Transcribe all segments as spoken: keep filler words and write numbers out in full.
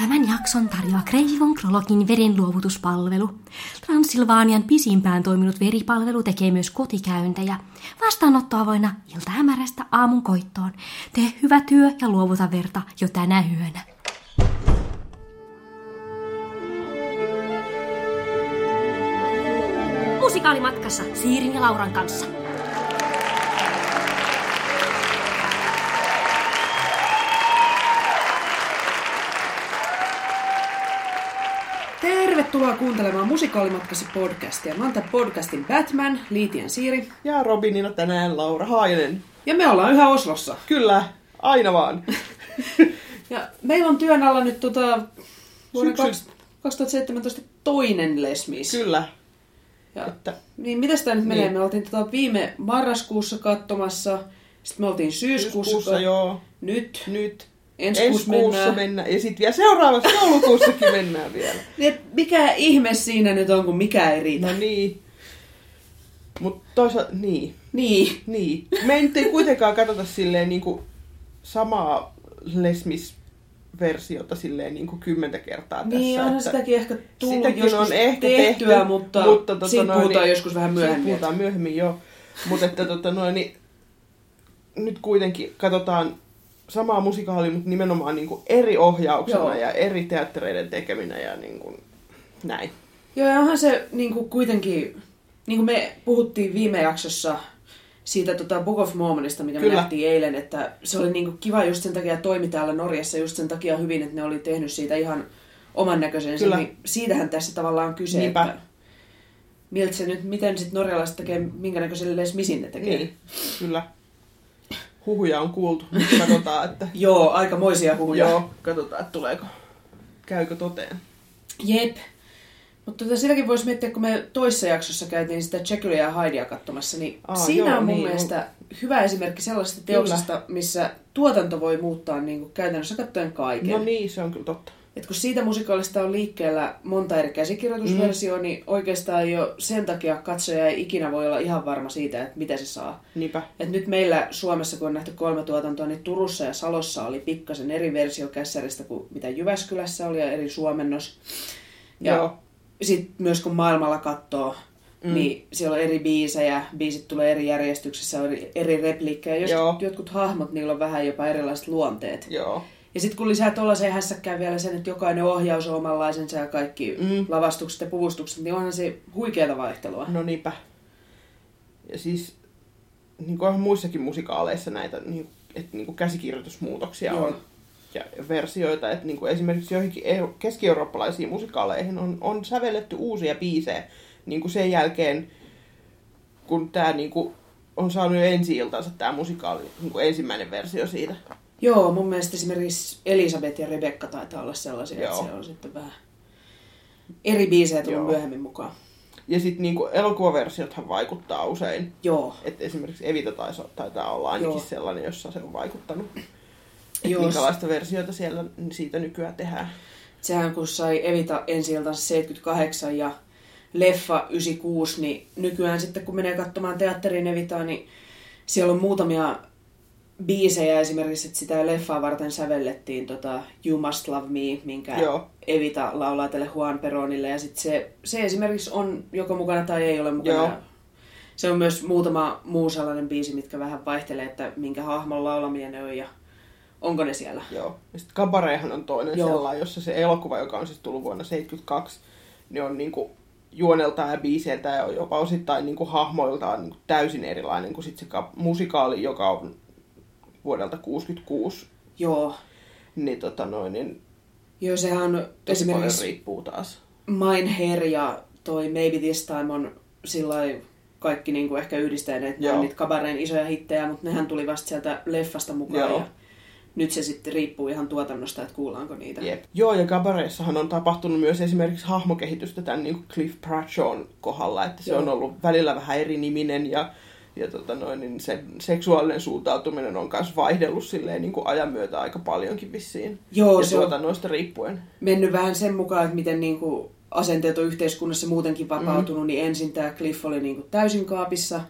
Tämän jakson tarjoaa Grave on Krologin verenluovutuspalvelu. Transilvaanian pisimpään toiminut veripalvelu tekee myös kotikäyntejä. Vastaanottoa voina iltahämärästä aamun koittoon. Tee hyvä työ ja luovuta verta jo tänä yönä. Musikaalimatkassa Siirin ja Lauran kanssa. Tervetuloa kuuntelemaan Musikaalimatkassa podcastia. Mä oon tämän podcastin Batman, Liitien Siiri. Ja Robinina tänään Laura Hainen. Ja me ollaan yhä Oslossa. Kyllä, aina vaan. Ja meillä on työn alla nyt tota, vuoden kaksituhattaseitsemäntoista toinen Les Mis. Kyllä. Ja, että, niin mitäs tää nyt menee? Niin. Me oltiin tota viime marraskuussa katsomassa, sitten me oltiin syyskuussa, syyskuussa joo. nyt, nyt. ensi kuussa, kuussa mennään. mennään ja sitten vielä seuraavassa joulukuussakin mennään vielä. Niin, mikä ihme siinä nyt on, kun mikä ei riitä? No niin, mutta toisaalta niin. Niin. niin. Me ei nyt ei kuitenkaan katsota silleen niinku samaa Les Mis versiota silleen niinku kymmentä kertaa tässä. Niin, onhan sitäkin ehkä tullut sitäkin joskus on ehkä tehtyä, tehty, mutta, mutta tota siitä puhutaan noin, joskus vähän myöhemmin. Puhutaan myöhemmin, joo. Mutta että tota noin, niin, nyt kuitenkin katsotaan samaa musikaalia, mutta nimenomaan niinku eri ohjauksena joo. ja eri teattereiden tekeminä ja niinku näin. Joo, ja onhan se niinku kuitenkin, niinku me puhuttiin viime jaksossa siitä tota Book of Mormonista, mikä kyllä. me nähtiin eilen, että se oli niinku kiva just sen takia toimi täällä Norjassa just sen takia hyvin, että ne oli tehnyt siitä ihan oman näköisensä. Niin siitähän tässä tavallaan on kyse, niinpä. Että miltä se nyt, miten sitten norjalaiset tekee, minkä näköiselle Les Misin ne tekee. Niin, kyllä. Huhuja on kuultu, katsotaan, että joo, aikamoisia huhuja. Joo, katsotaan, että tuleeko, käykö toteen. Jep. Mutta tota, sitäkin voisi miettiä, kun me toissa jaksossa käytiin sitä Jekyllia ja Hydea katsomassa, niin Aa, siinä joo, on mun niin, mielestä on hyvä esimerkki sellaisesta teoksesta, kyllä. missä tuotanto voi muuttaa niin kuin käytännössä katsoen kaiken. No niin, se on kyllä totta. Et kun siitä musikaalista on liikkeellä monta eri käsikirjoitusversiota, mm. niin oikeastaan jo sen takia katsoja ei ikinä voi olla ihan varma siitä, että mitä se saa. Niinpä. Et nyt meillä Suomessa, kun on nähty kolme tuotantoa, niin Turussa ja Salossa oli pikkasen eri versio kässäristä kuin mitä Jyväskylässä oli ja eri suomennos. Ja joo. Sitten myös kun maailmalla katsoo, mm. niin siellä on eri biisejä, biisit tulee eri järjestyksessä, on eri repliikkejä. Jos jotkut hahmot, niillä on vähän jopa erilaiset luonteet. Joo. Ja sitten kun lisää tuollaiseen hässäkkään vielä sen, että jokainen ohjaus on omanlaisensa ja kaikki mm. lavastukset ja puvustukset, niin onhan se huikeata vaihtelua. No niinpä. Ja siis niin kuin muissakin musikaaleissa näitä niin, että, niin kuin käsikirjoitusmuutoksia joo. on. Ja versioita, että niinku esimerkiksi joihinkin keski-eurooppalaisiin musikaaleihin on, on sävelletty uusia biisejä niinku sen jälkeen, kun tämä niinku on saanut jo ensi-iltansa tämä musikaali, niinku ensimmäinen versio siitä. Joo, mun mielestä esimerkiksi Elisabeth ja Rebekka taitaa olla sellaisia, joo. että se on sitten vähän eri biisejä tullut joo. myöhemmin mukaan. Ja sitten niinku elokuvaversiothan vaikuttaa usein. Joo. Että esimerkiksi Evita taitaa olla ainakin joo. sellainen, jossa se on vaikuttanut. Että minkälaista versiota siellä siitä nykyään tehdään. Sehän kun sai Evita ensi-iltansa seitsemänkymmentäkahdeksan ja leffa yhdeksänkymmentäkuusi, niin nykyään sitten kun menee katsomaan teatterin Evitaa, niin siellä on muutamia biisejä esimerkiksi, että sitä leffaa varten sävellettiin tota You Must Love Me, minkä joo. Evita laulaa tälle Juan Perónille ja sitten se, se esimerkiksi on joko mukana tai ei ole mukana. Joo. Se on myös muutama muu sellainen biisi, mitkä vähän vaihtelee, että minkä hahmon laulamia ne on ja onko ne siellä? Joo. Ja sitten Cabarethan on toinen joo. sellainen, jossa se elokuva, joka on siis tullut vuonna seitsemänkymmentäkaksi, niin on niinku juoneltaan ja biiseiltään ja jopa osittain niinku hahmoiltaan niinku täysin erilainen kuin sitten se musikaali, joka on vuodelta kuusikymmentäkuusi. Joo. Niin tota noin, niin joo, sehän on tosi paljon riippuu taas. Mein Herr ja toi Maybe This Time on sillain kaikki niinku ehkä yhdistäneet niitä Cabareten isoja hittejä, mutta nehän tuli vasta sieltä leffasta mukaan. Joo. Nyt se sitten riippuu ihan tuotannosta, että kuullaanko niitä. Jep. Joo, ja Cabaretessahan on tapahtunut myös esimerkiksi hahmokehitystä tämän niin kuin Cliff Bradshawn kohdalla, että se joo. on ollut välillä vähän eri niminen ja, ja tota noin, niin se seksuaalinen suuntautuminen on myös vaihdellut silleen, niin kuin ajan myötä aika paljonkin vissiin. Joo, ja se tuotannoista riippuen. Mennyt vähän sen mukaan, että miten niin kuin asenteet on yhteiskunnassa muutenkin vapautunut, mm. niin ensin tämä Cliff oli niin kuin täysin kaapissa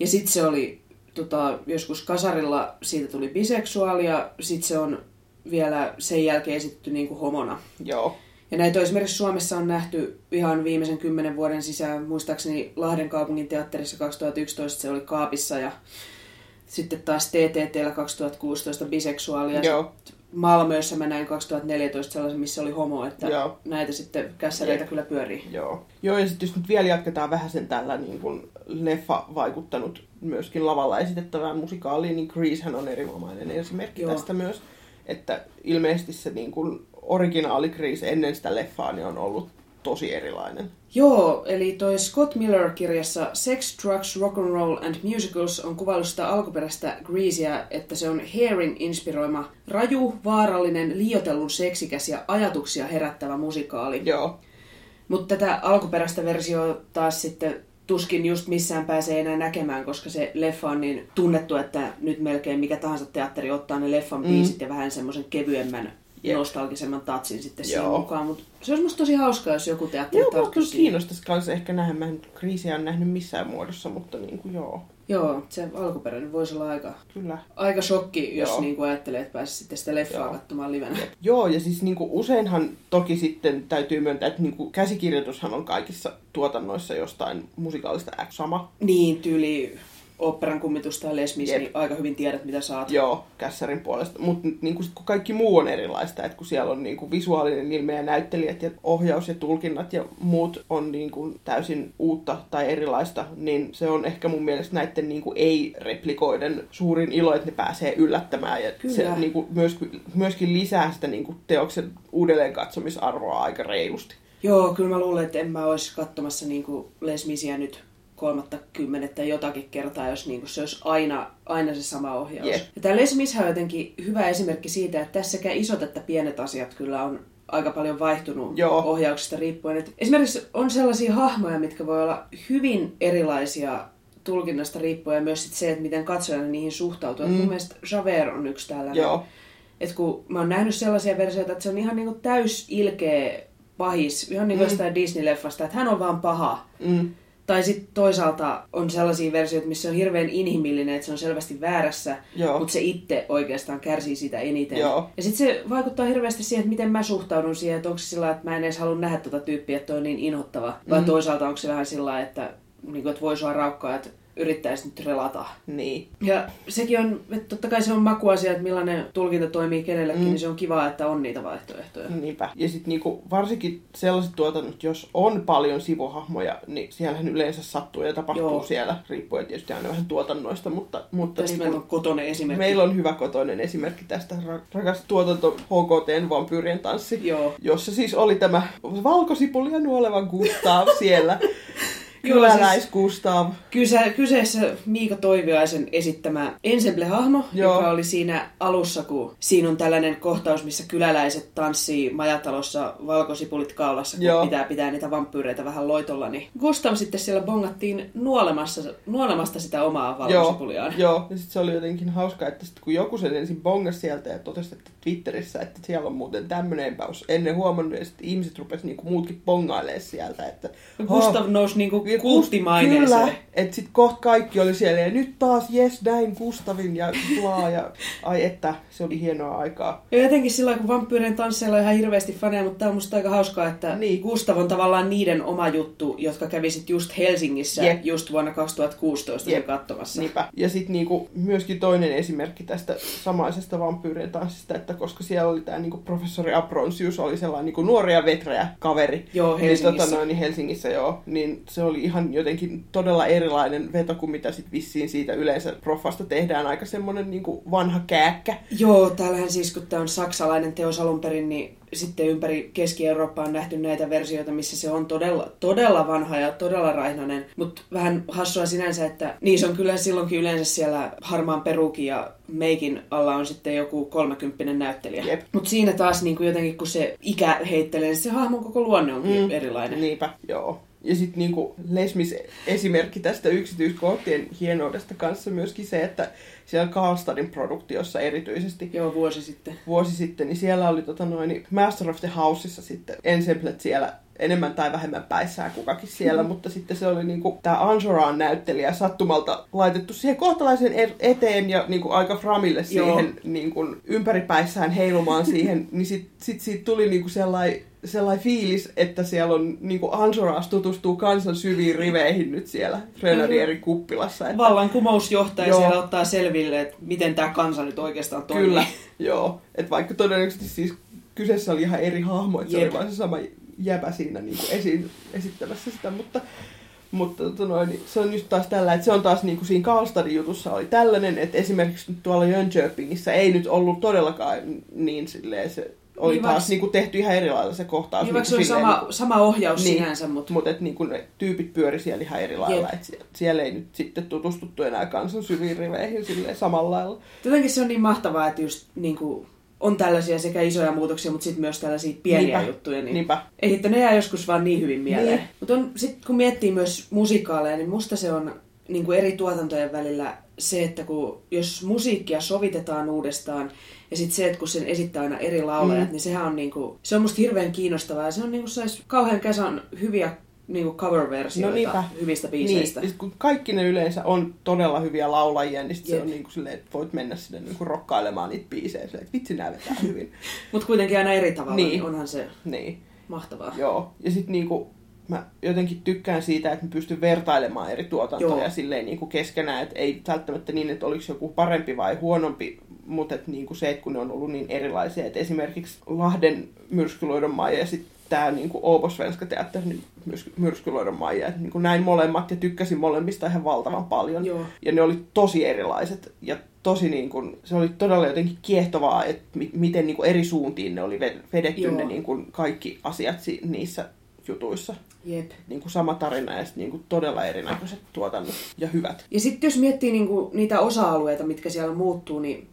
ja sitten se oli Tota, joskus kasarilla siitä tuli biseksuaalia, sit se on vielä sen jälkeen esitetty niin kuin homona. Joo. Ja näitä on esimerkiksi Suomessa on nähty ihan viimeisen kymmenen vuoden sisään. Muistaakseni Lahden kaupungin teatterissa kaksituhattayksitoista se oli Kaapissa ja sitten taas T T T:llä kaksituhattakuusitoista biseksuaalia. Joo. Malmössä mä näin kaksituhattaneljätoista sellaisen, missä oli homo, että Joo. näitä sitten kässäreitä Jep. kyllä pyörii. Joo. Joo, ja sitten jos nyt vielä jatketaan vähän sen tällä niin kuin leffa vaikuttanut myöskin lavalla esitettävään musikaaliin, niin Greasehän on erinomainen esimerkki Joo. tästä myös, että ilmeisesti se niin kuin originaali Grease ennen sitä leffaa niin on ollut tosi erilainen. Joo, eli toi Scott Miller-kirjassa Sex, Drugs, Rock'n'Roll and Musicals on kuvaillut sitä alkuperäistä Greaseä, että se on Hairin inspiroima, raju, vaarallinen, liioitellun seksikäs ja ajatuksia herättävä musikaali. Joo. Mutta tätä alkuperäistä versiota taas sitten tuskin just missään pääsee enää näkemään, koska se leffa on niin tunnettu, että nyt melkein mikä tahansa teatteri ottaa ne leffan biisit mm. ja vähän semmoisen kevyemmän Yep. nostalgisemman tatsin sitten siihen mukaan, mutta se olisi musta tosi hauskaa, jos joku teatteri tarttuisi. Joo, mutta kyllä kiinnostaisi kanssa ehkä nähdä. Mä en Greaseä ole nähnyt missään muodossa, mutta niin kuin joo. Joo, se alkuperäinen voisi olla aika, kyllä. aika shokki, jos niin kuin ajattelee, että pääsisi sitten sitä leffaa joo. katsomaan livenä. Jep. Joo, ja siis niin kuin useinhan toki sitten täytyy myöntää, että niin kuin käsikirjoitushan on kaikissa tuotannoissa jostain musikaalista X sama. Niin, tyyli oopperan kummitus tai Les Mis, niin aika hyvin tiedät, mitä saat. Joo, kässärin puolesta. Mutta niin kun, kun kaikki muu on erilaista, että kun siellä on niin kun visuaalinen ilme ja näyttelijät ja ohjaus ja tulkinnat ja muut on niin kun täysin uutta tai erilaista, niin se on ehkä mun mielestä näiden niin kun ei-replikoiden suurin ilo, että ne pääsee yllättämään. Ja Kyllä. se niin kun myöskin, myöskin lisää sitä niin kun teoksen uudelleen katsomisarvoa aika reilusti. Joo, kyllä mä luulen, että en mä olisi katsomassa niin kun Les Misiä nyt kolmatta kymmenettä jotakin kertaa, jos niinku se olisi aina, aina se sama ohjaus. Yeah. Ja tämä Les Mis on jotenkin hyvä esimerkki siitä, että tässä sekä isot että pienet asiat kyllä on aika paljon vaihtunut Joo. ohjauksesta riippuen. Et esimerkiksi on sellaisia hahmoja, mitkä voi olla hyvin erilaisia tulkinnasta riippuen, ja myös sit se, että miten katsojana niihin suhtautuu. Mm. Mun mielestä Javert on yksi tällainen. Joo. Et kun mä oon nähnyt sellaisia versioita, että se on ihan niinku täys ilkeä pahis, ihan niinku mm. jostain Disney-leffasta, että hän on vaan paha. Mm. Tai sitten toisaalta on sellaisia versioita, missä on hirveän inhimillinen, että se on selvästi väärässä, Joo. mutta se itse oikeastaan kärsii sitä eniten. Joo. Ja sitten se vaikuttaa hirveästi siihen, että miten mä suhtaudun siihen, että onko se sillä, että mä en edes halua nähdä tuota tyyppiä, että toi on niin inhottava. Mm-hmm. Vai toisaalta onko se vähän sillä, että, niin kuin, että voi sua raukkaa, että yrittäisi nyt relata. Niin. Ja sekin on, että totta kai se on makuasia, että millainen tulkinta toimii kenellekin, mm. niin se on kiva, että on niitä vaihtoehtoja. Niinpä. Ja sitten niinku, varsinkin sellaiset tuotannot, jos on paljon sivuhahmoja, niin siellähän yleensä sattuu ja tapahtuu Joo. siellä, riippuen tietysti aina vähän tuotannoista, mutta... mutta tästä niin, meillä on kotoinen esimerkki. Meillä on hyvä kotoinen esimerkki tästä rakasta tuotanto H K T:n Juan Pyrien tanssi, Joo. jossa siis oli tämä valkosipulia nuoleva Gustav siellä. Kyläläis Gustav. Kyseessä Miika Toiviaisen esittämä ensemble-hahmo, Joo. joka oli siinä alussa, kun siinä on tällainen kohtaus, missä kyläläiset tanssii majatalossa valkosipulit kaulassa, kun Joo. pitää pitää niitä vampyyreitä vähän loitolla. Niin Gustav sitten siellä bongattiin nuolemassa, nuolemasta sitä omaa valkosipuliaan. Joo, Joo. ja sitten se oli jotenkin hauska, että sit kun joku sen ensin bongasi sieltä ja totesi Twitterissä, että siellä on muuten tämmöinen epäus. Ennen huomannut, ja sitten ihmiset rupesivat niinku muutkin bongailemaan sieltä. Että, Gustav nousi niinku kulttimaineeseen. Kyllä, että sitten kohta kaikki oli siellä, ja nyt taas, jes, näin Gustavin, ja plaa, ja ai että, se oli hienoa aikaa. Ja jotenkin silloin, kun vampyyrien tansseilla on ihan hirveästi faneja, mutta tämä on musta aika hauskaa, että niin. Gustav on tavallaan niiden oma juttu, jotka kävisit just Helsingissä Jep. just vuonna kaksituhattakuusitoista Jep. katsomassa. Niinpä. Ja sitten niinku, myöskin toinen esimerkki tästä samaisesta vampyyrien tanssista, että koska siellä oli tämä niinku, professori Apronsius, oli sellainen niinku, nuori ja vetreä kaveri. Joo, Helsingissä. Niin, tota, noin, Helsingissä, joo. Niin se oli ihan jotenkin todella erilainen veto kuin mitä sit vissiin siitä yleensä proffasta tehdään. Aika semmoinen niinku vanha kääkkä. Joo, täällähän siis kun tää on saksalainen teos alun perin, niin sitten ympäri Keski-Eurooppaa on nähty näitä versioita, missä se on todella, todella vanha ja todella raihnainen. Mutta vähän hassua sinänsä, että niissä on kyllä silloinkin yleensä siellä harmaan perukin ja meikin alla on sitten joku kolmekymppinen näyttelijä. Mutta siinä taas niinku jotenkin kun se ikä heittelee, niin se hahmon koko luonne onkin mm. erilainen. Niinpä, joo. Ja sitten niinku Les Mis esimerkki tästä yksityiskohtien hienoudesta kanssa myöskin se, että siellä Karlstadin produktiossa erityisesti. Joo, vuosi sitten. Vuosi sitten, niin siellä oli tota noin, Master of the Houseissa sitten ensemblet siellä enemmän tai vähemmän päissään kukakin siellä, mm. mutta sitten se oli niinku tää Enjolrasin näyttelijä sattumalta laitettu siihen kohtalaisen eteen ja niinku aika framille siihen niinku ympäripäissään heilumaan siihen, niin sit, sit siitä tuli niinku sellainen sellai fiilis, että siellä on niinku Enjolras tutustuu kansan syviin riveihin nyt siellä Grenadierin kuppilassa. Että... Vallankumousjohtaja joo. Siellä ottaa selville, että miten tää kansa nyt oikeastaan toimii. Kyllä, joo. Että vaikka todennäköisesti siis kyseessä oli ihan eri hahmo, että se oli vaan se sama... jäpä siinä niin kuin esiin, esittämässä sitä, mutta, mutta to noin, se on just taas tällä, että se on taas niin kuin siinä Karlstadin jutussa oli tällainen, että esimerkiksi tuolla Jönköpingissä ei nyt ollut todellakaan niin silleen, se oli niin taas niin kuin tehty ihan eri lailla se kohtaus. Niin, niin se oli sama, niin, sama ohjaus niin, sinänsä, mutta... Mutta että niin kuin ne tyypit pyöri siellä ihan eri lailla, että siellä, siellä ei nyt sitten tutustuttu enää kansan syviin riveihin silleen samalla lailla. Jotenkin se on niin mahtavaa, että just niin kuin... On tällaisia sekä isoja muutoksia, mutta sitten myös tällaisia pieniä niinpä, juttuja. Niin niinpä. Ei, että ne jää joskus vaan niin hyvin mieleen. Niin. Mutta sitten kun miettii myös musikaaleja, niin musta se on niin kuin eri tuotantojen välillä se, että kun, jos musiikkia sovitetaan uudestaan, ja sitten se, että kun sen esittää aina eri laulajat, mm. niin sehän on, niin kuin, se on musta hirveän kiinnostavaa. Ja se on niin kuin sais kauhean käsan hyviä niin cover-versioita no hyvistä biiseistä. Niin. Kun kaikki ne yleensä on todella hyviä laulajia, niin se on niin kuin silleen, että voit mennä sinne niin kuin rokkailemaan niitä biisejä. Silleen, että vitsi, nää vetää hyvin. Mutta kuitenkin aina eri tavalla, niin, niin onhan se niin. Mahtavaa. Joo, ja sitten niin kuin mä jotenkin tykkään siitä, että mä pystyn vertailemaan eri tuotantoja silleen niin kuin keskenään. Että ei välttämättä niin, että oliko joku parempi vai huonompi, mutta että niin kuin se, että kun ne on ollut niin erilaisia. Että esimerkiksi Lahden myrskyluodon maa ja sitten tämä niinku Obo-Svenska teatterin myrskyluodon Maija. Niinku näin molemmat ja tykkäsin molemmista ihan valtavan paljon. Joo. Ja ne oli tosi erilaiset. Ja tosi niinku, se oli todella jotenkin kiehtovaa, että mi- miten niinku eri suuntiin ne oli vedetty joo. Ne niinku kaikki asiat si- niissä jutuissa. Jep. Niinku sama tarina ja sit niinku todella erinäköiset tuotannot ja hyvät. Ja sitten jos miettii niinku niitä osa-alueita, mitkä siellä muuttuu, niin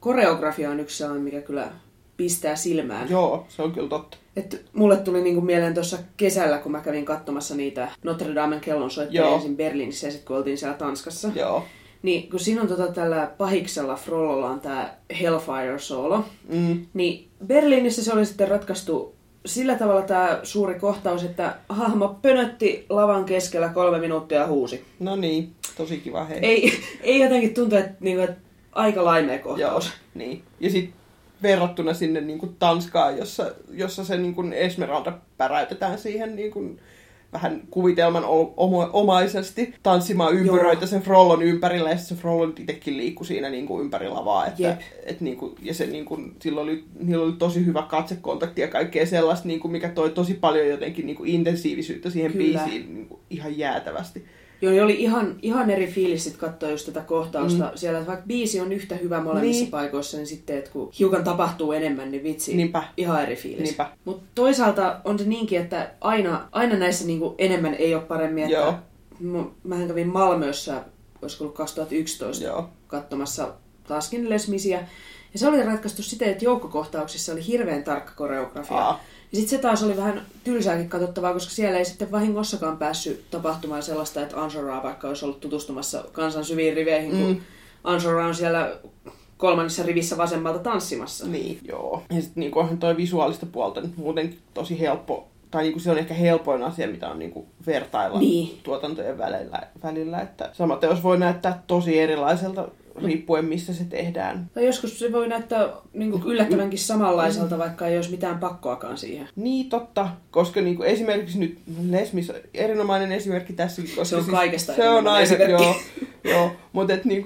koreografia on yksi sellainen, mikä kyllä pistää silmään. Joo, se on kyllä totta. Et mulle tuli niinku mieleen tuossa kesällä, kun mä kävin katsomassa niitä Notre Damen kellonsoittajia ensin Berliinissä ja sitten kun oltiin siellä Tanskassa. Joo. Niin kun siinä on tota tällä pahiksella Frollolla on tää Hellfire-soolo, mm. niin Berliinissä se oli sitten ratkaistu sillä tavalla tää suuri kohtaus, että hahmo pönötti lavan keskellä kolme minuuttia huusi. No niin, tosi kiva hei. Ei, ei jotenkin tuntuu, että niinku, et aika laimea kohtaus. Joo, niin. Ja sit verrattuna sinne niin kuin Tanskaan, jossa, jossa se niin kuin Esmeralda päräytetään siihen niin kuin vähän kuvitelman omaisesti tanssimaan ympyröitä joo. Sen Frollon ympärillä, ja se Frollon itsekin liikkui siinä niin kuin ympäri lavaa. Että, et niin kuin, ja se, niin kuin, silloin oli, niillä oli tosi hyvä katsekontakti ja kaikkea sellaista, niin kuin, mikä toi tosi paljon jotenkin niin kuin intensiivisyyttä siihen kyllä. Biisiin niin kuin, ihan jäätävästi. Joo, oli ihan, ihan eri fiilis katsoa just tätä kohtausta mm. siellä, vaikka biisi on yhtä hyvä molemmissa niin. Paikoissa, niin sitten, että kun hiukan tapahtuu enemmän, niin vitsi, niinpä. Ihan eri fiilis. Mutta toisaalta on se niinkin, että aina, aina näissä niinku enemmän ei ole paremmin. Että mähän kävin Malmössä, olisiko ollut kaksituhattayksitoista, joo. Katsomassa taaskin Les Misiä. Ja se oli ratkaistu siten, että joukkokohtauksissa oli hirveän tarkka koreografia. Aa. Ja sitten se taas oli vähän tylsääkin katsottavaa, koska siellä ei sitten vahingossakaan päässyt tapahtumaan sellaista, että Enjolras vaikka olisi ollut tutustumassa kansan syviin riveihin, mm. kun Enjolras on siellä kolmannessa rivissä vasemmalta tanssimassa. Niin, joo. Ja sitten niinku, toi visuaalista puolta nyt muutenkin tosi helppo, tai niinku, se on ehkä helpoin asia, mitä on niinku, vertailla niin. Tuotantojen välillä, välillä, että sama teos voi näyttää tosi erilaiselta. Riippuen missä se tehdään. Tai joskus se voi näyttää niin kuin yllättävänkin samanlaiselta, vaikka ei olisi mitään pakkoakaan siihen. Niin, totta. Koska niin kuin esimerkiksi nyt Les Mis on erinomainen esimerkki tässäkin. Koska se on siis, kaikesta se on aina, esimerkki. Joo, joo. Mutta niin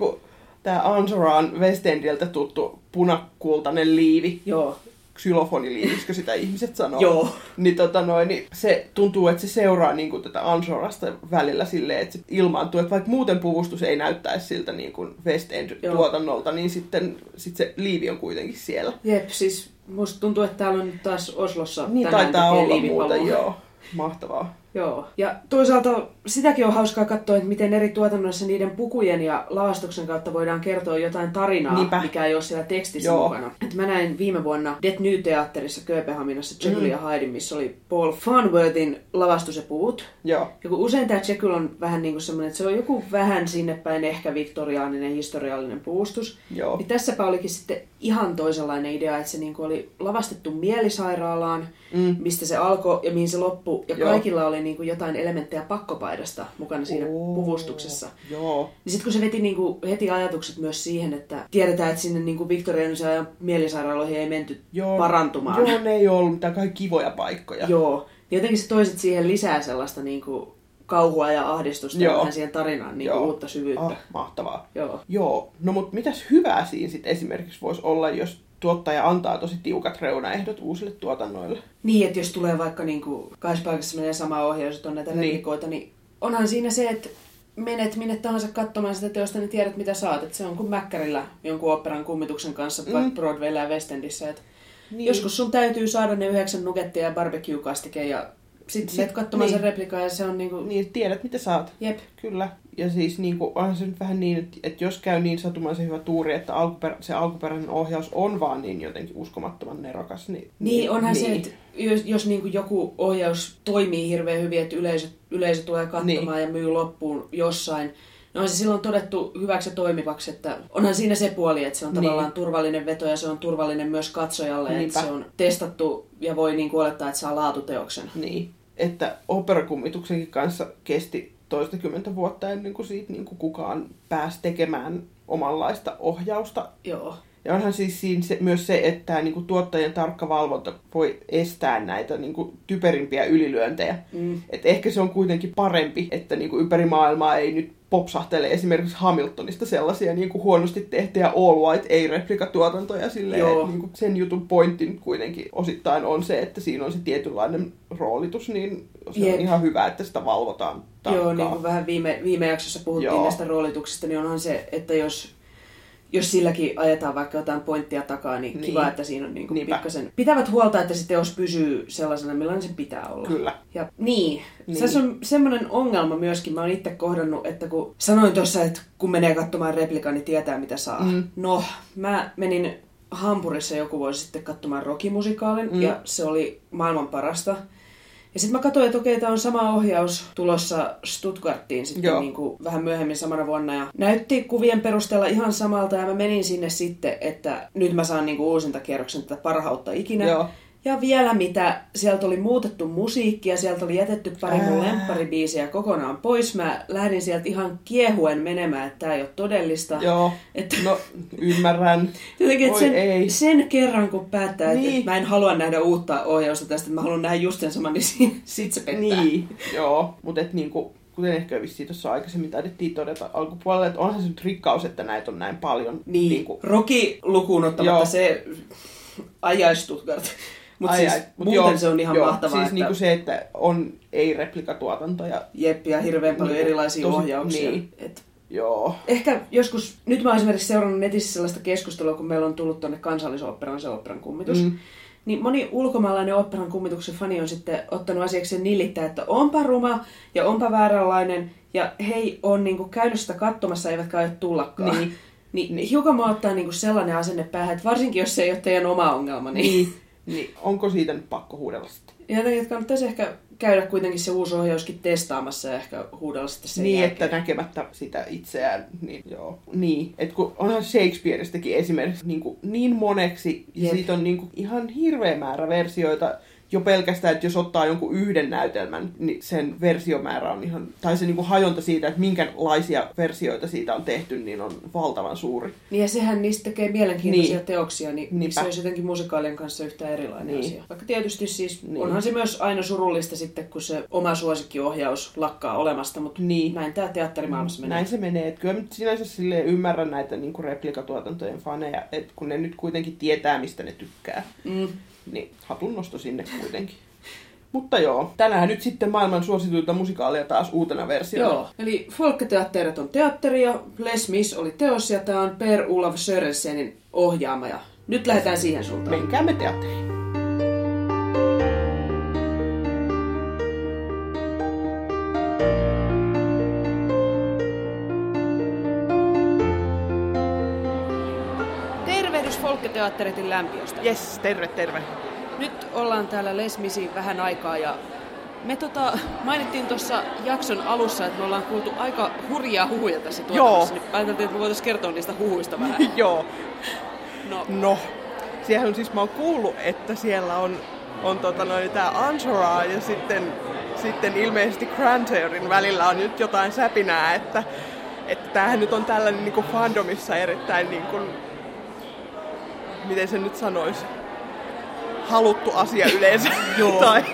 tämä Enjolrasin West Endiltä tuttu punakultainen liivi. Joo. Ksylofoni-liiviskö sitä ihmiset sanoo. Joo. Niin, tota noin, niin se tuntuu, että se seuraa niin kuin, tätä Enjolrasta välillä silleen, että se ilmaantuu. Että vaikka muuten puvustus ei näyttäisi siltä niin kuin West End-tuotannolta, niin sitten sit se liivi on kuitenkin siellä. Jep, siis musta tuntuu, että täällä on taas Oslossa niin, tänään tekee liivipaluu. Niin taitaa olla muuta, joo. Mahtavaa. Joo. Ja toisaalta sitäkin on hauskaa katsoa, että miten eri tuotannoissa niiden pukujen ja laastoksen kautta voidaan kertoa jotain tarinaa, Nipä. mikä ei ole siellä tekstissä Joo. mukana. Et mä näin viime vuonna Det Ny-teatterissa Kööpenhaminassa Jekyll mm. ja Hyden, missä oli Paul Farnworthin lavastus ja puvut. Joo. Ja kun usein tämä Jekyll on vähän niin kuin semmoinen, että se on joku vähän sinne päin ehkä viktoriaaninen historiallinen puustus. Joo. Niin tässäpä olikin sitten ihan toisenlainen idea, että se niin kuin oli lavastettu mielisairaalaan, mm. mistä se alkoi ja mihin se loppui. Ja Joo. kaikilla oli niin kuin jotain elementtejä pakkopaidasta mukana siinä Ooh, puvustuksessa. Joo. Niin sitten kun se veti niin kuin heti ajatukset myös siihen, että tiedetään, että sinne niin kuin viktoriaanisen ajan mielisairaaloihin ei menty joo, parantumaan. Joo, ne ei ollut mitään kaikki kivoja paikkoja. Joo. Niin jotenkin se toiset siihen lisää sellaista niin kuin kauhua ja ahdistusta joo. vähän siihen tarinaan niin kuin uutta syvyyttä. Ah, mahtavaa. Joo. Joo. No mutta mitäs hyvää siinä sit esimerkiksi voisi olla, jos tuottaja antaa tosi tiukat reunaehdot uusille tuotannoille. Niin, että jos tulee vaikka niin kuin kahdessa paikassa menee sama ohjaus, että on näitä levikoita, niin. niin onhan siinä se, että menet minne tahansa katsomaan sitä teosta, niin tiedät mitä saat. Että se on kuin mäkkärillä jonkun oopperan kummituksen kanssa, mm. vaikka Broadwaylla ja West Endissä. Että niin. Joskus sun täytyy saada ne yhdeksän nuggettia ja barbecue-kastikeen ja sitten menet katsomaan niin. sen replikaa ja se on niin kuin... Niin, tiedät mitä saat. Jep. Kyllä. Ja siis niin kuin, onhan se nyt vähän niin, että jos käy niin satumaisen hyvä tuuri, että alkuperä, se alkuperäinen ohjaus on vaan niin jotenkin uskomattoman nerokas. Niin, niin, niin onhan niin. se, että jos, jos niin kuin joku ohjaus toimii hirveän hyvin, että yleisö, yleisö tulee katsomaan niin. ja myy loppuun jossain, no on se silloin todettu hyväksi ja toimivaksi, että onhan siinä se puoli, että se on niin. tavallaan turvallinen veto ja se on turvallinen myös katsojalle, Niinpä. että se on testattu ja voi niin kuin olettaa, että saa laatuteoksen. Niin, että operakummituksenkin kanssa kesti toistakymmentä vuotta ennen kuin siitä niin kuin kukaan pääsi tekemään omanlaista ohjausta. Joo. Ja onhan siis siinä se, myös se, että niin kuin tuottajien tarkka valvonta voi estää näitä niin kuin typerimpiä ylilyöntejä. Mm. Et ehkä se on kuitenkin parempi, että niin kuin ympäri maailmaa ei nyt popsahtele esimerkiksi Hamiltonista sellaisia niin kuin huonosti tehtyjä all white, ei replikatuotantoja silleen. Et, niin kuin sen jutun pointti nyt kuitenkin osittain on se, että siinä on se tietynlainen roolitus, niin se Jep. on ihan hyvä, että sitä valvotaan tarkkaan. Joo, niin kuin vähän viime, viime jaksossa puhuttiin Joo. näistä roolituksista, niin onhan se, että jos... Jos silläkin ajetaan vaikka jotain pointtia takaa, niin, niin. kiva, että siinä on niinku pikkasen... Pitävät huolta, että se teos pysyy sellaisena, millainen se pitää olla. Kyllä. Ja, niin. niin. Se on semmoinen ongelma myöskin. Mä oon itse kohdannut, että kun sanoin tuossa, että kun menee katsomaan replikaan, niin tietää mitä saa. Mm. No, mä menin Hampurissa joku vuosi sitten katsomaan rokimusikaalin, mm. ja se oli maailman parasta. Ja sitten mä katsoin, että okei, tää on sama ohjaus tulossa Stuttgartiin sitten niin kuin vähän myöhemmin samana vuonna. Ja näytti kuvien perusteella ihan samalta ja mä menin sinne sitten, että nyt mä saan niin kuin uusinta kierroksen tätä parhautta ikinä. Joo. Ja vielä mitä, sieltä oli muutettu musiikkia, sieltä oli jätetty pari mun lempparibiisiä kokonaan pois. Mä lähdin sieltä ihan kiehuen menemään, että tää ei ole todellista. Joo, että... no ymmärrän. Jotenkin, että sen, ei. sen kerran kun päättää, niin. että mä en halua nähdä uutta ohjausta tästä, että mä haluan nähdä just sen saman, niin sit se pettää. Niin, joo, mutta et niinku... Kuten ehkä vissiin tuossa aikaisemmin taidettiin todeta alkupuolella, että onhan se nyt rikkaus, että näitä on näin paljon. Niin, niin kuin... Roki lukuun ottamatta joo. se ajai Stuttgart. Mutta siis, mut muuten joo, se on ihan joo, mahtavaa. Siis että... niinku se, että on ei-replikatuotantoja. Jep, ja hirveän paljon niinku, erilaisia tosi, ohjauksia. Niin. Et... Joo. Ehkä joskus, nyt mä oon esimerkiksi seurannut netissä sellaista keskustelua, kun meillä on tullut tuonne kansallisoopperaan se oopperan kummitus. Mm. Niin moni ulkomaalainen oopperan kummituksen fani on sitten ottanut asiakseen nillittää, että onpa ruma ja onpa vääränlainen ja hei, on niinku käynyt sitä katsomassa, eivätkä aio tullakaan. Niin, niin, niin. Hiukan mä ottaa niinku sellainen asenne päähän, että varsinkin jos se ei ole teidän oma ongelma, niin... Niin, onko siitä nyt pakko huudella sitten? Ja kannattaisi ehkä käydä kuitenkin se uusi ohjauskin testaamassa ja ehkä huudella sitten sen Niin, jälkeen. Että näkemättä sitä itseään, niin joo. Niin, että kun onhan Shakespeareistäkin esimerkiksi niin, kuin, niin moneksi, ja Jep. siitä on niin kuin, ihan hirveä määrä versioita, jo pelkästään, että jos ottaa jonkun yhden näytelmän, niin sen versiomäärä on ihan, tai se niin kuin hajonta siitä, että minkälaisia versioita siitä on tehty, niin on valtavan suuri. Niin ja sehän niistä tekee mielenkiintoisia niin. teoksia, niin Niinpä. se olisi jotenkin musikaalien kanssa yhtään erilainen niin. asia. Vaikka tietysti siis niin. onhan se myös aina surullista sitten, kun se oma suosikkiohjaus lakkaa olemasta, mutta niin. näin tämä teatterimaailmassa menee. Näin se menee, että kyllä sinänsä silleen ymmärrän näitä niin kuin replikatuotantojen faneja, että kun ne nyt kuitenkin tietää, mistä ne tykkää. Mm. Niin, hatunnosto sinne kuitenkin. Mutta joo, tänään nyt sitten maailman suosituita musikaalia taas uutena versiona. Joo, eli Folketeatteret on teatteri ja Les Mis oli teos ja tämä on Per Olav Sørensenin ohjaama. Ja nyt lähdetään siihen suuntaan. Menkäämme teatteriin. teatteretin lämpiöstä. Jes, terve, terve. Nyt ollaan täällä Les Misiin vähän aikaa ja me tota, mainittiin tuossa jakson alussa, että me ollaan kuultu aika hurjaa huhuja tässä tuotannossa. Joo. Ajateltiin, että me voitaisiin kertoa niistä huhuista vähän. Joo. No. No. Siellä on siis, mä oon kuullut, että siellä on, on tota noin tää Enjolras ja sitten, sitten ilmeisesti Grantairen välillä on nyt jotain säpinää, että että tämähän nyt on tällainen niin kuin fandomissa erittäin, niin kuin, miten se nyt sanoisi, haluttu asia yleensä. Tai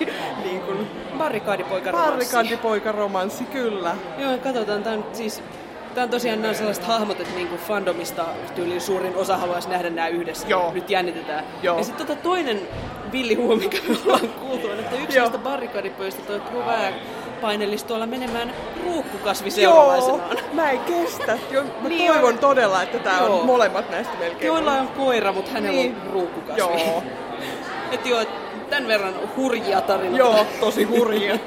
niin kuin barrikaadipoikaromanssi. Barrikaadipoikaromanssi, kyllä. Joo, katsotaan. Tämä on, siis, tämä on tosiaan nämä sellaiset hahmot, että niin kuin fandomista tyyliin suurin osa haluaisi nähdä nämä yhdessä. Joo. Nyt jännitetään. Joo. Ja sitten tota toinen villihuo, mikä me ollaan kuultu, on, että yksi näistä barrikaadipoista toi kuvää painellisi tuolla menemään ruukkukasviseuralaisenaan. Joo, mä en kestä. Jo, mä niin toivon on todella, että tää joo on molemmat näistä melkein. Joilla on koira, mutta hänellä niin on ruukkukasvi. Joo. Et joo, tämän verran hurjia tarinoita. Joo, tosi hurjia.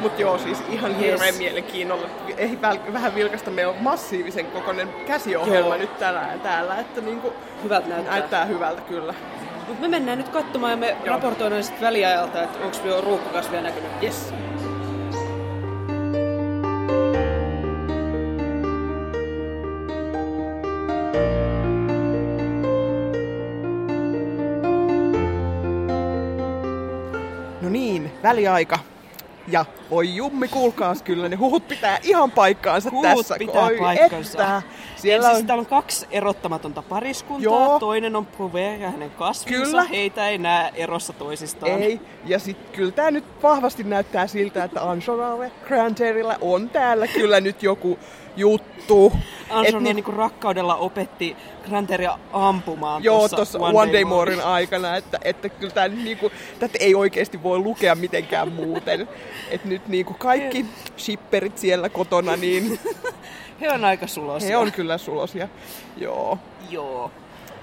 Mut joo, siis ihan hirveän yes mielenkiinnolla. Ei väl, vähän vilkasta, meillä on massiivisen kokoinen käsiohjelma joo nyt tänään täällä, että niinku hyvältä näyttää. näyttää hyvältä, kyllä. Mut me mennään nyt katsomaan ja me joo raportoidaan sitten väliajalta, että onko jo ruukkukasvia näkynyt. Yes. No niin, väliaika. Ja oi jummi, kuulkaas kyllä, ne huhut pitää ihan paikkaansa huhut tässä. Huhut pitää oi paikkansa. Että. Siellä on... Siis täällä on kaksi erottamatonta pariskuntaa. Joo. Toinen on Prouvé ja hänen kasvinsa. Kyllä. Heitä ei näe erossa toisistaan. Ei. Ja sitten kyllä tämä nyt vahvasti näyttää siltä, että Enjolrasilla, Grantairella on täällä kyllä nyt joku juttu. Ansoni niin niinku rakkaudella opetti Grantairea ampumaan tuossa One, One Day Moren aikana, että, että kyllä tämä niinku, tätä ei oikeasti voi lukea mitenkään muuten. Että nyt niinku kaikki shipperit siellä kotona, niin... He on aika sulosia. He on kyllä sulosia, joo. Joo.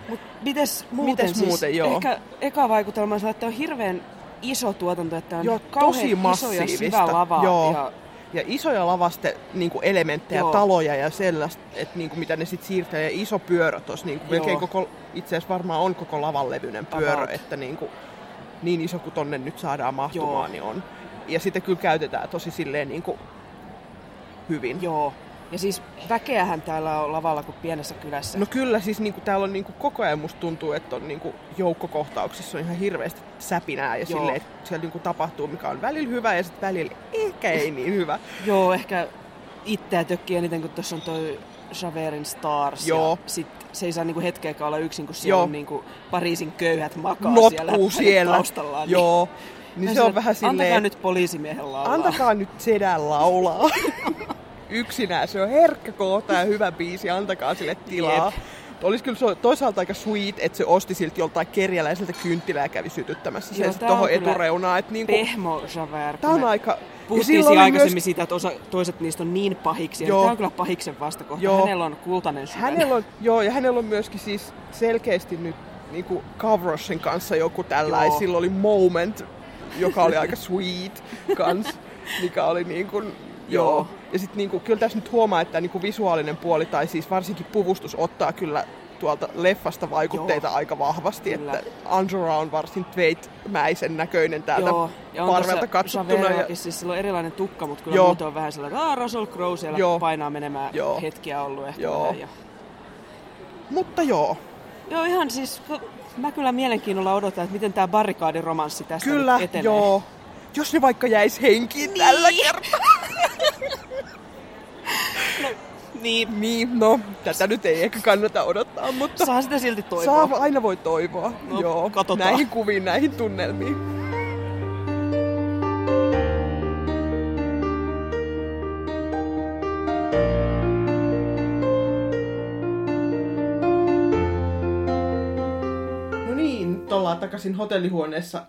Mut mites muuten mites siis? Muuten, joo. Ehkä eka vaikutelma on, että on hirveän iso tuotanto, että on joo, tosi massiivista. Iso ja syvä lava. Joo. Ja ja isoja lavaste niinku elementtejä, joo, taloja ja sellaista, että niinku mitä ne sit siirtää, ja iso pyörö tossa niinku melkein koko, itse asiassa varmaan on koko lavan levyinen pyörö, about, että niinku niin iso kuin tonne nyt saadaan mahtumaan, joo, niin on. Ja sitä kyllä käytetään tosi silleen niinku hyvin. Joo. Ja siis väkeähän täällä on lavalla kuin pienessä kylässä. No kyllä, siis niinku täällä on niinku koko ajan musta tuntuu, että on niinku joukkokohtauksissa on ihan hirveästi säpinää ja silleen, että siellä niinku tapahtuu, mikä on välillä hyvä ja sitten välillä ehkä ei niin hyvä. Joo, ehkä itseä tökkii eniten, kun tuossa on toi Javertin Stars. Joo. Ja sit se ei saa niinku hetkeäkään olla yksin, kun siellä joo on niinku Pariisin köyhät makaa notkuu siellä taustalla. Joo. Niin, niin se on se, vähän silleen... Antakaa nyt poliisimiehen laulaa. Antakaa nyt sedän laulaa. Yksinään. Se on herkkä kohta ja hyvä biisi, antakaa sille tilaa. Yep. Olisi kyllä toisaalta aika sweet, että se osti silti joltain kerjäläiseltä kynttilää ja kävi sytyttämässä sen tuohon etureunaan. Niinku, pehmo Javert. Tämä on aika... Puhuttiin siinä aikaisemmin myös... siitä, että osa, toiset niistä on niin pahiksi. Tämä on kyllä pahiksen vastakohta. Joo. Hänellä on kultainen sydän. Hänellä on, joo, ja hänellä on myöskin siis selkeästi nyt niinku Cavroshin kanssa joku tällainen. Joo. Sillä oli Moment, joka oli aika sweet kans, mikä oli niin kuin... Joo. Joo. Ja sitten niinku, kyllä tässä nyt huomaa, että niinku visuaalinen puoli tai siis varsinkin puvustus ottaa kyllä tuolta leffasta vaikutteita joo aika vahvasti. Kyllä. Että Enjolras on varsin Tveit-mäisen näköinen täältä parvelta katsottuna. Ja siis sillä on erilainen tukka, mutta kyllä muuten on vähän sellainen, että Russell Crowe siellä joo painaa menemään joo hetkiä ollut ehkä. Joo. Ja... Mutta joo. Joo, ihan siis mä kyllä mielenkiinnolla odotan, että miten tämä barrikaadiromanssi tästä kyllä etenee. Kyllä, joo. Jos ne vaikka jäisi henkiin niin tällä kertaa. No, niin. Niin, no, tätä nyt ei ehkä kannata odottaa, mutta... Saa sitä silti toivoa. Saa, aina voi toivoa. No, joo, katsotaan. Näihin kuviin, näihin tunnelmiin. No niin, ollaan takaisin hotellihuoneessa.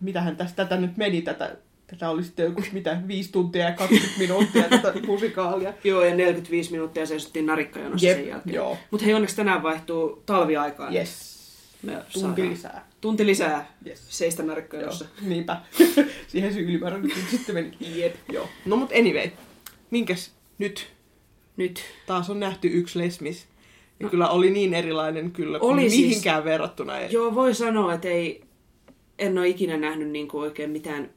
Mitähän tästä tätä nyt meni tätä... Tätä oli sitten joku, mitä, viisi tuntia ja kaksikymmentä minuuttia tätä musikaalia. Joo, ja neljäkymmentäviisi minuuttia seisottiin narikkajonossa yep sen jälkeen. Mutta hei, onneksi tänään vaihtuu talviaikaan. Yes. Niin tunti lisää. Tunti lisää yes seistä narikkajonossa. Niinpä. Siihen se ylimärä nyt sitten meni. Jep. Joo. No mut anyway, minkäs nyt? Nyt. Taas on nähty yksi Les Mis. Ja no, kyllä oli niin erilainen kyllä kuin mihinkään siis, verrattuna. Joo, voi sanoa, että ei, en ole ikinä nähnyt niin kuin oikein mitään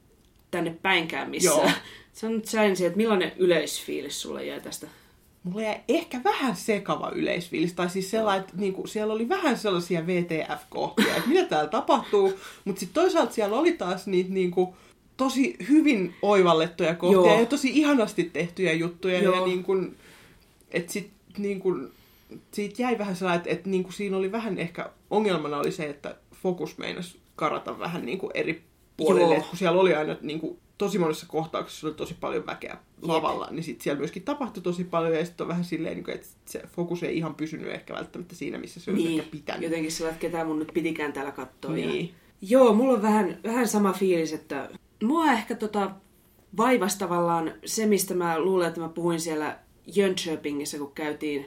tänne päinkään missään. Sano nyt Sainsi, että millainen yleisfiilis sulle jäi tästä? Mulla jäi ehkä vähän sekava yleisfiilis. Tai siis sellainen, että niin kuin, siellä oli vähän sellaisia V T F-kohtia, että mitä täällä tapahtuu. Mutta sitten toisaalta siellä oli taas niitä niin kuin tosi hyvin oivallettuja kohtia. Joo. Ja tosi ihanasti tehtyjä juttuja. Joo. Ja niin kuin, että sit niin kuin, siitä jäi vähän sellainen, että, että niin kuin siinä oli vähän ehkä ongelmana oli se, että fokus meinasi karata vähän niin kuin eri puolelle. Että kun siellä oli aina niin kuin, tosi monessa kohtauksessa oli tosi paljon väkeä lavalla, Jep. niin sitten siellä myöskin tapahtui tosi paljon ja sitten on vähän silleen, niin kuin, että se fokus ei ihan pysynyt ehkä välttämättä siinä, missä se niin. on ehkä pitänyt. Jotenkin sillä, että ketään mun nyt pitikään täällä katsoa. Niin. Ja... Joo, mulla on vähän, vähän sama fiilis, että mua ehkä tota vaivasi tavallaan se, mistä mä luulen, että mä puhuin siellä Jönköpingissä, kun käytiin,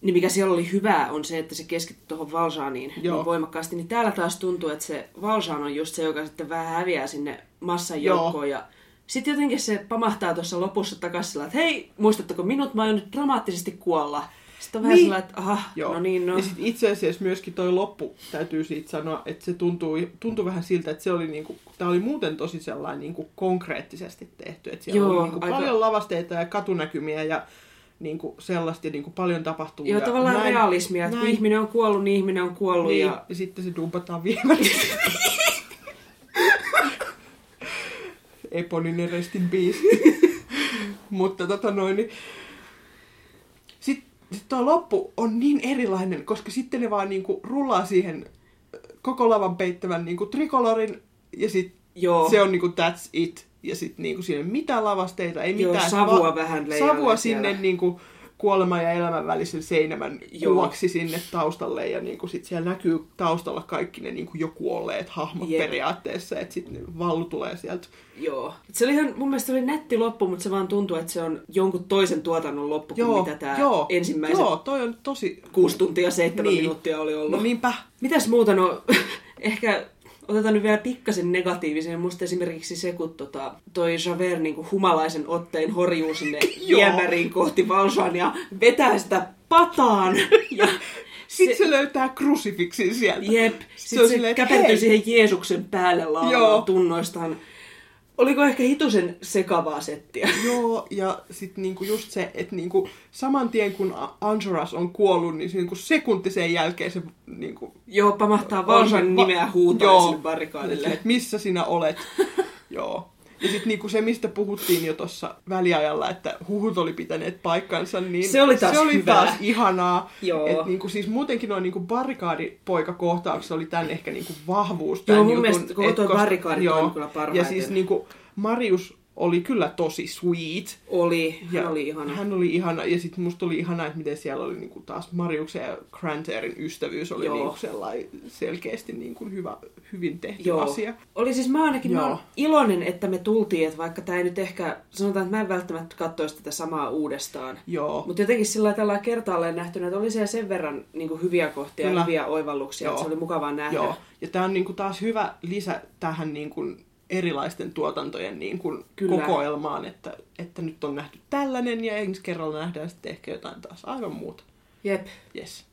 niin mikä siellä oli hyvää, on se, että se keskittyi tuohon Valjeaniin niin voimakkaasti. Niin täällä taas tuntuu, että se Valjean on just se, joka sitten vähän häviää sinne massan joukkoon. Joo. Ja sitten jotenkin se pamahtaa tuossa lopussa takaisin sillä, että hei, muistatteko minut, mä oon nyt dramaattisesti kuolla. Sitten on vähän niin. sillä, että aha, Joo. no niin, no. Ja sitten itse asiassa myöskin toi loppu, täytyy siitä sanoa, että se tuntui, tuntui vähän siltä, että se oli niinku, tää oli muuten tosi sellainen niinku konkreettisesti tehty. Että siellä Joo, oli niinku aika... paljon lavasteita ja katunäkymiä ja... Niinku sellaista ja niinku paljon tapahtuu. Joo, ja tavallaan näin, realismia, että kun ihminen on kuollut, niin ihminen on kuollut. Niin, ja... ja sitten se dumpataan viemäriksi. Eponinen rest in peace. Mutta tota noin, niin... Sitten sit tuo loppu on niin erilainen, koska sitten ne vaan niinku rullaa siihen koko lavan peittävän niinku trikolorin ja sitten se on niinku that's it. Ja sitten niinku siinä mitä lavasteita, ei Joo, mitään. savua va- vähän Savua siellä. Sinne niinku kuoleman ja elämän välisen seinämän Joo. kuvaksi sinne taustalle. Ja niinku sit siellä näkyy taustalla kaikki ne niinku jo kuolleet hahmot Jep. periaatteessa. Että sitten vallu tulee sieltä. Joo. Et se oli ihan, mun mielestä oli nätti loppu, mutta se vaan tuntuu, että se on jonkun toisen tuotannon loppu Joo. kuin mitä tää Joo. ensimmäiset Joo, toi on tosi... kuusi tuntia, seitsemän niin. minuuttia oli ollut. No niinpä. Mitäs muuta no... ehkä... Otetaan nyt vielä pikkasen negatiivisen. Musta esimerkiksi se, kun tota, toi Javert niin kuin humalaisen otteen horjuu sinne viemäriin kohti Valjean ja vetää sitä pataan. Ja sitten se, se löytää krusifiksin sieltä. Jep. Sitten se, se, se käpertyy siihen Jeesuksen päälle laulaa tunnoistaan. Oliko ehkä hitusen sekavaa settiä? Joo, ja sitten niinku just se, että niinku saman tien kun Enjolras on kuollut, niin se niinku sekunti sen jälkeen se... Niinku joo, pamahtaa Valjean va- nimeä huutaa sinne barrikaadille. Että missä sinä olet? Joo. Ja sitten niinku se, mistä puhuttiin jo tuossa väliajalla, että huhut oli pitäneet paikkansa, niin se oli taas, se oli taas ihanaa. Että niinku, siis muutenkin nuo niinku barrikaadipoikakohtauksessa oli tämän ehkä niinku vahvuus. Tämän joo, mun jutun, mielestä koko tuo barrikaadi toimi kyllä parhaiten. Ja siis niinku Marius oli kyllä tosi sweet. Oli, hän ja oli ihana. Hän oli ihana, ja sitten musta oli ihana, että miten siellä oli niinku taas Mariuksen ja Grantairen ystävyys oli niinku sellainen selkeästi niinku hyvä, hyvin tehty Joo. asia. Oli siis mä ainakin mä iloinen, että me tultiin, että vaikka tää ei nyt ehkä, sanotaan, että mä en välttämättä katsoisi tätä samaa uudestaan. Joo. Mutta jotenkin sillä tavalla kertaalleen nähtynä, että oli siellä sen verran niinku hyviä kohtia kyllä. ja hyviä oivalluksia, Joo. että se oli mukavaa nähdä. Joo, ja tää on niinku taas hyvä lisä tähän niinku... erilaisten tuotantojen niin kuin kokoelmaan, että, että nyt on nähty tällainen ja ensi kerralla nähdään sitten ehkä jotain taas aivan muuta. Jep. Yes.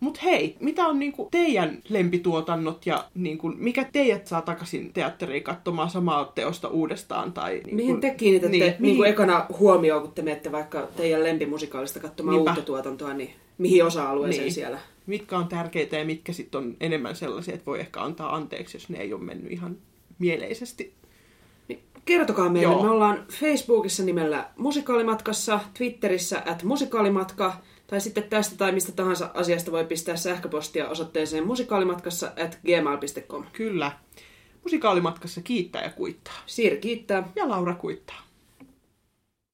Mut hei, mitä on niin kuin teidän lempituotannot ja niin kuin, mikä teidät saa takaisin teatteriin katsomaan samaa teosta uudestaan? Tai niin kuin, mihin te kiinnitätte niin, niin kuin ekana huomioon, kun te menette vaikka teidän lempimusikaalista katsomaan Niinpä. Uutta tuotantoa, niin mihin osa-alueeseen niin. siellä? Mitkä on tärkeitä ja mitkä sitten on enemmän sellaisia, että voi ehkä antaa anteeksi, jos ne ei ole mennyt ihan... mieleisesti. Kertokaa meille. Joo. Me ollaan Facebookissa nimellä Musikaalimatkassa, Twitterissä at Musikaalimatka, tai sitten tästä tai mistä tahansa asiasta voi pistää sähköpostia osoitteeseen musikaalimatkassa at gmail piste com. Kyllä. Musikaalimatkassa kiittää ja kuittaa. Siiri kiittää. Ja Laura kuittaa.